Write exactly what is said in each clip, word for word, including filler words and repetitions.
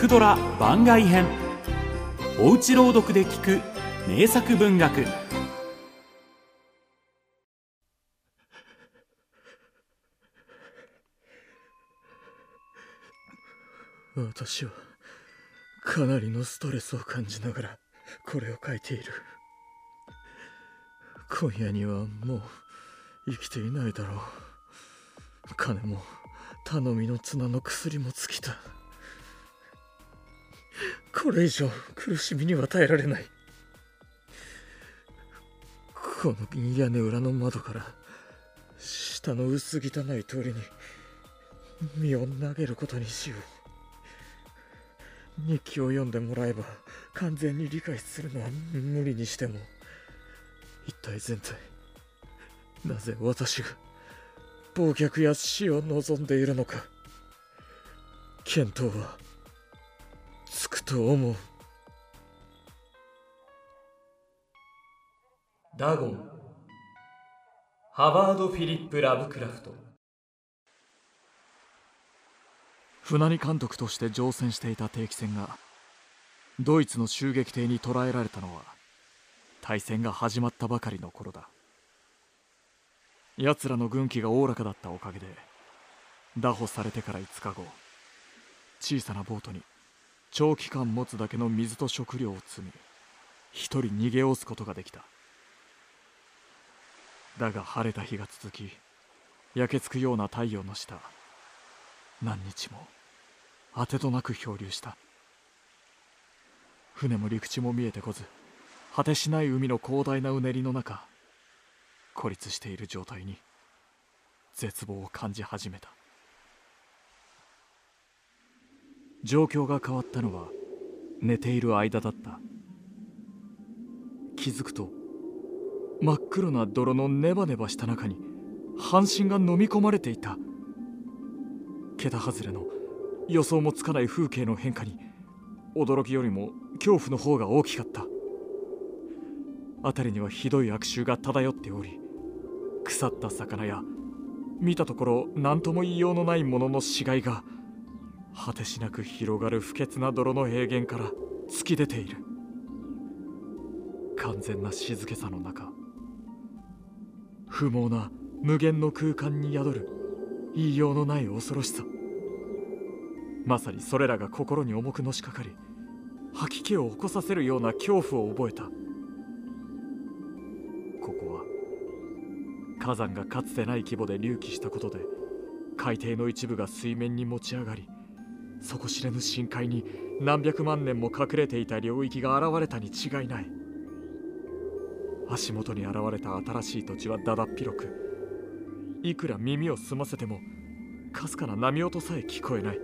くドラ番外編、おうち朗読で聞く名作文学。私はかなりのストレスを感じながらこれを書いている。今夜にはもう生きていないだろう。金も頼みの綱の薬も尽きた。これ以上苦しみには耐えられない。この屋根裏の窓から下の薄汚い通りに身を投げることにしよう。日記を読んでもらえば完全に理解するのは無理にしても、一体全体なぜ私が暴虐や死を望んでいるのか、見当はつくと思う。ダゴン、ハワード・フィリップ・ラブクラフト。船荷監督として乗船していた定期船がドイツの襲撃艇に捕らえられたのは大戦が始まったばかりの頃だ。奴らの軍機がおおらかだったおかげで、拿捕されてからいつかご、小さなボートに長期間持つだけの水と食料を積み、一人逃げ押すことができた。だが晴れた日が続き、焼けつくような太陽の下、何日もあてとなく漂流した。船も陸地も見えてこず、果てしない海の広大なうねりの中、孤立している状態に絶望を感じ始めた。状況が変わったのは寝ている間だった。気づくと真っ黒な泥のネバネバした中に半身が飲み込まれていた。桁外れの予想もつかない風景の変化に、驚きよりも恐怖の方が大きかった。辺りにはひどい悪臭が漂っており、腐った魚や見たところ何とも言いようのないものの死骸が果てしなく広がる不潔な泥の平原から突き出ている。完全な静けさの中、不毛な無限の空間に宿る言いようのない恐ろしさ、まさにそれらが心に重くのしかかり、吐き気を起こさせるような恐怖を覚えた。ここは火山がかつてない規模で隆起したことで、海底の一部が水面に持ち上がり、底知れぬ深海に何百万年も隠れていた領域が現れたに違いない。足元に現れた新しい土地はだだっ広く、いくら耳を澄ませてもかすかな波音さえ聞こえない。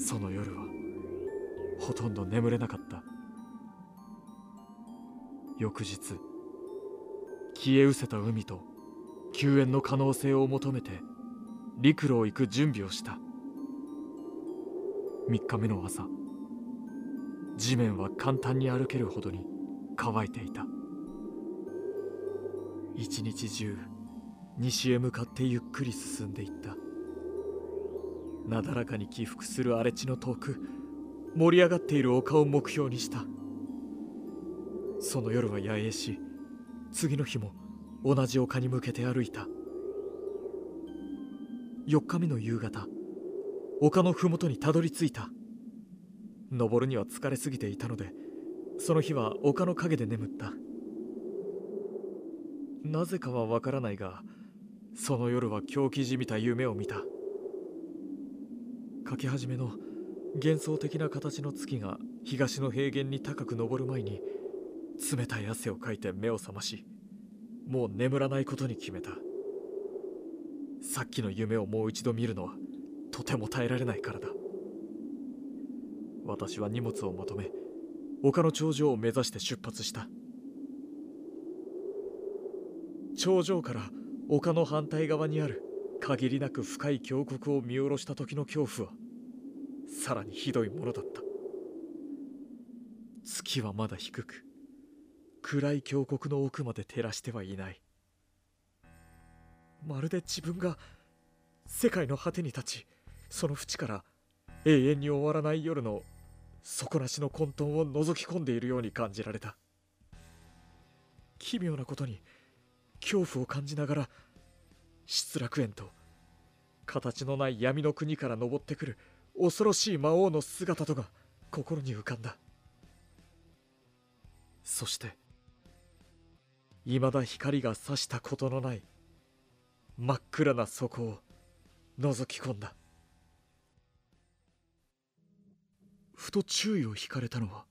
その夜はほとんど眠れなかった。翌日、消え失せた海と救援の可能性を求めて陸路を行く準備をした。みっかめの朝、地面は簡単に歩けるほどに乾いていた。一日中西へ向かってゆっくり進んでいった。なだらかに起伏する荒れ地の遠く、盛り上がっている丘を目標にした。その夜は野営し、次の日も同じ丘に向けて歩いた。よっかめの夕方、丘のふもとにたどり着いた。登るには疲れすぎていたので、その日は丘の陰で眠った。なぜかはわからないが、その夜は狂気じみた夢を見た。書き始めの幻想的な形の月が東の平原に高く昇る前に、冷たい汗をかいて目を覚まし、もう眠らないことに決めた。さっきの夢をもう一度見るのはとても耐えられないからだ。私は荷物をまとめ、丘の頂上を目指して出発した。頂上から丘の反対側にある限りなく深い峡谷を見下ろした時の恐怖はさらにひどいものだった。月はまだ低く、暗い峡谷の奥まで照らしてはいない。まるで自分が世界の果てに立ち、その淵から永遠に終わらない夜の底なしの混沌を覗き込んでいるように感じられた。奇妙なことに恐怖を感じながら、失楽園と形のない闇の国から登ってくる恐ろしい魔王の姿とが心に浮かんだ。そして未だ光が差したことのない真っ暗な底を覗き込んだ。ふと注意を引かれたのは、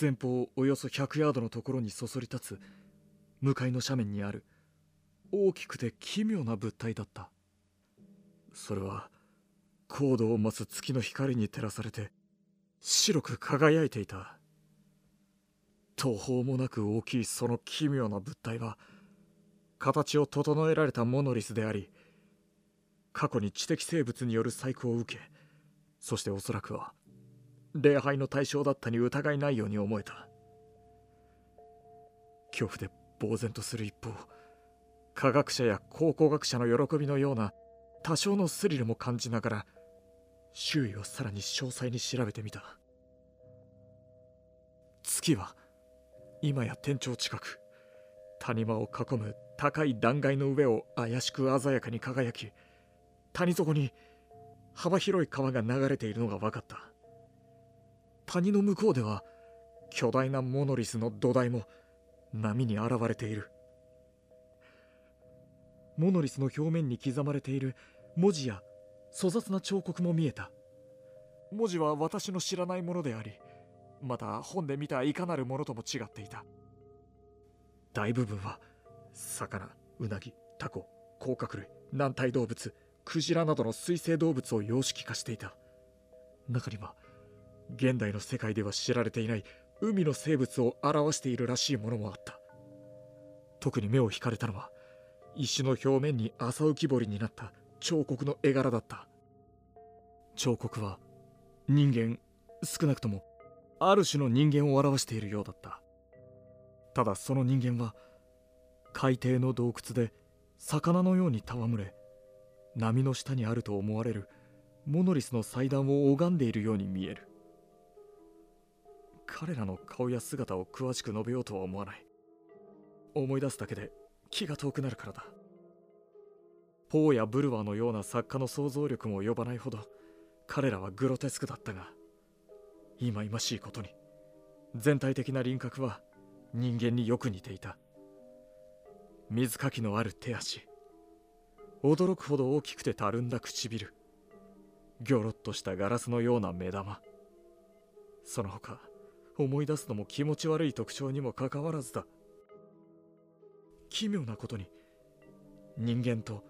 前方およそひゃくヤードのところにそそり立つ向かいの斜面にある大きくて奇妙な物体だった。それは高度を増す月の光に照らされて白く輝いていた。途方もなく大きいその奇妙な物体は、形を整えられたモノリスであり、過去に知的生物による細工を受け、そしておそらくは礼拝の対象だったに疑いないように思えた。恐怖で呆然とする一方、科学者や考古学者の喜びのような多少のスリルも感じながら、周囲をさらに詳細に調べてみた。月は今や天頂近く、谷間を囲む高い断崖の上を怪しく鮮やかに輝き、谷底に幅広い川が流れているのが分かった。谷の向こうでは巨大なモノリスの土台も波に現れている。モノリスの表面に刻まれている文字や粗雑な彫刻も見えた。文字は私の知らないものであり、また本で見たいかなるものとも違っていた。大部分は魚、うなぎ、タコ、甲殻類、軟体動物、クジラなどの水生動物を様式化していた。中には現代の世界では知られていない海の生物を表しているらしいものもあった。特に目を引かれたのは、石の表面に浅浮き彫りになった彫刻の絵柄だった。彫刻は人間、少なくともある種の人間を表しているようだった。ただその人間は海底の洞窟で魚のように戯れ、波の下にあると思われるモノリスの祭壇を拝んでいるように見える。彼らの顔や姿を詳しく述べようとは思わない。思い出すだけで気が遠くなるからだ。ポーやブルワーのような作家の想像力も及ばないほど彼らはグロテスクだったが、忌々しいことに全体的な輪郭は人間によく似ていた。水かきのある手足、驚くほど大きくてたるんだ唇、ギョロッとしたガラスのような目玉、その他思い出すのも気持ち悪い特徴にもかかわらずだ。奇妙なことに人間と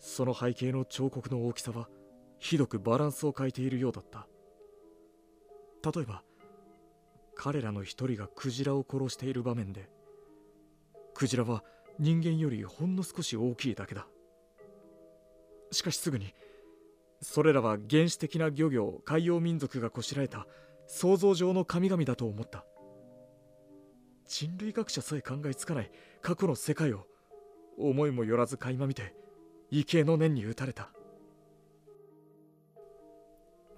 その背景の彫刻の大きさはひどくバランスを欠いているようだった。例えば彼らの一人がクジラを殺している場面で、クジラは人間よりほんの少し大きいだけだ。しかしすぐにそれらは原始的な漁業、海洋民族がこしらえた想像上の神々だと思った。人類学者さえ考えつかない過去の世界を思いもよらず垣間見て、畏敬の念に打たれた。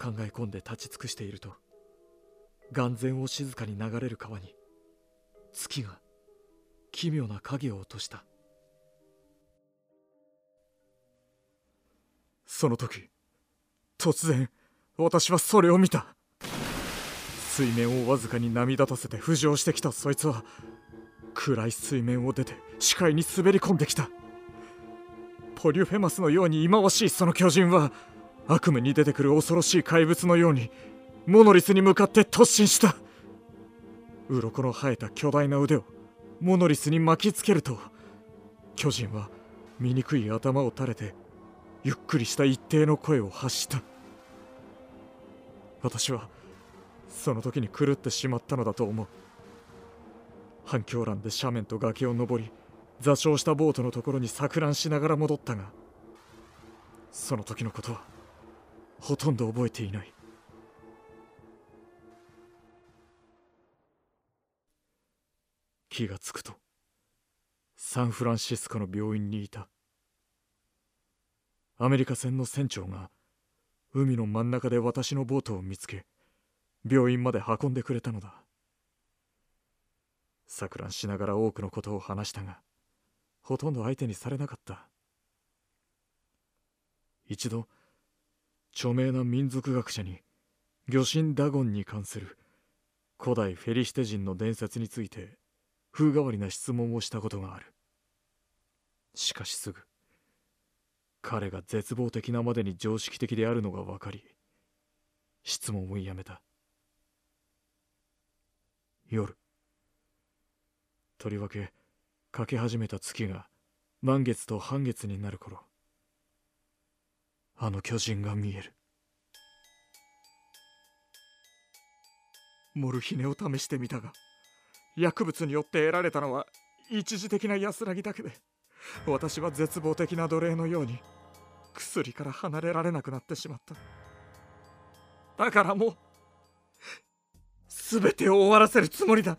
考え込んで立ち尽くしていると、眼前を静かに流れる川に月が奇妙な影を落とした。その時突然私はそれを見た。水面をわずかに波立たせて浮上してきたそいつは、暗い水面を出て視界に滑り込んできた。ポリュフェマスのように忌まわしいその巨人は、悪夢に出てくる恐ろしい怪物のようにモノリスに向かって突進した。鱗の生えた巨大な腕をモノリスに巻きつけると、巨人は醜い頭を垂れてゆっくりした一定の声を発した。私はその時に狂ってしまったのだと思う。反響欄で斜面と崖を登り、座礁したボートのところに錯乱しながら戻ったが、その時のことはほとんど覚えていない。気がつくとサンフランシスコの病院にいた。アメリカ船の船長が海の真ん中で私のボートを見つけ、病院まで運んでくれたのだ。錯乱しながら多くのことを話したが、ほとんど相手にされなかった。一度、著名な民族学者に魚神ダゴンに関する古代フェリシテ人の伝説について風変わりな質問をしたことがある。しかしすぐ彼が絶望的なまでに常識的であるのが分かり、質問をやめた。夜、とりわけ欠け始めた月が満月と半月になる頃、あの巨人が見える。モルヒネを試してみたが、薬物によって得られたのは一時的な安らぎだけで、私は絶望的な奴隷のように薬から離れられなくなってしまった。だからもう全てを終わらせるつもりだ。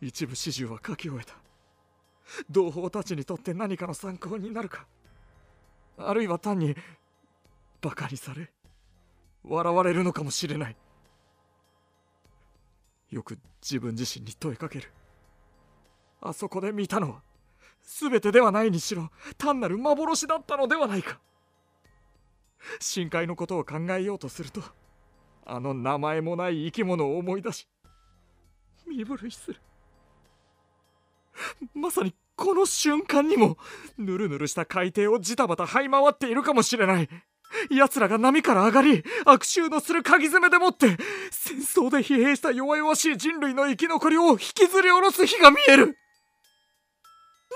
一部始終は書き終えた。同胞たちにとって何かの参考になるか、あるいは単にバカにされ笑われるのかもしれない。よく自分自身に問いかける。あそこで見たのは全てではないにしろ、単なる幻だったのではないか。深海のことを考えようとすると、あの名前もない生き物を思い出し身震いする。まさにこの瞬間にもぬるぬるした海底をジタバタ這い回っているかもしれない。奴らが波から上がり悪臭のするかぎ爪でもって戦争で疲弊した弱々しい人類の生き残りを引きずり下ろす日が見える。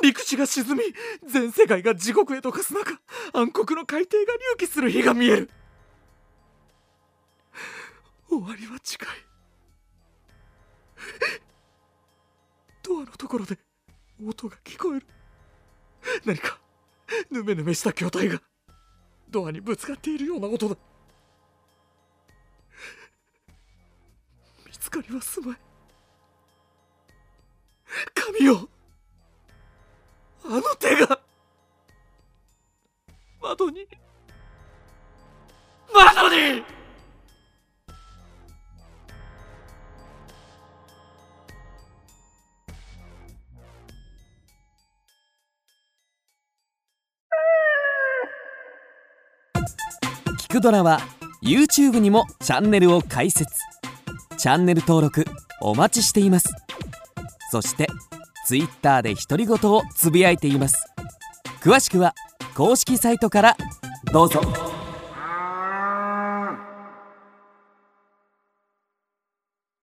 陸地が沈み全世界が地獄へと化す中、暗黒の海底が隆起する日が見える。終わりは近い。ドアのところで音が聞こえる。何かぬめぬめした巨体がドアにぶつかっているような音だ。見つかりはすまい。神よ、あの手が窓に窓にキクドラは YouTube にもチャンネルを開設。チャンネル登録お待ちしています。そして Twitter で独り言をつぶやいています。詳しくは公式サイトからどうぞ。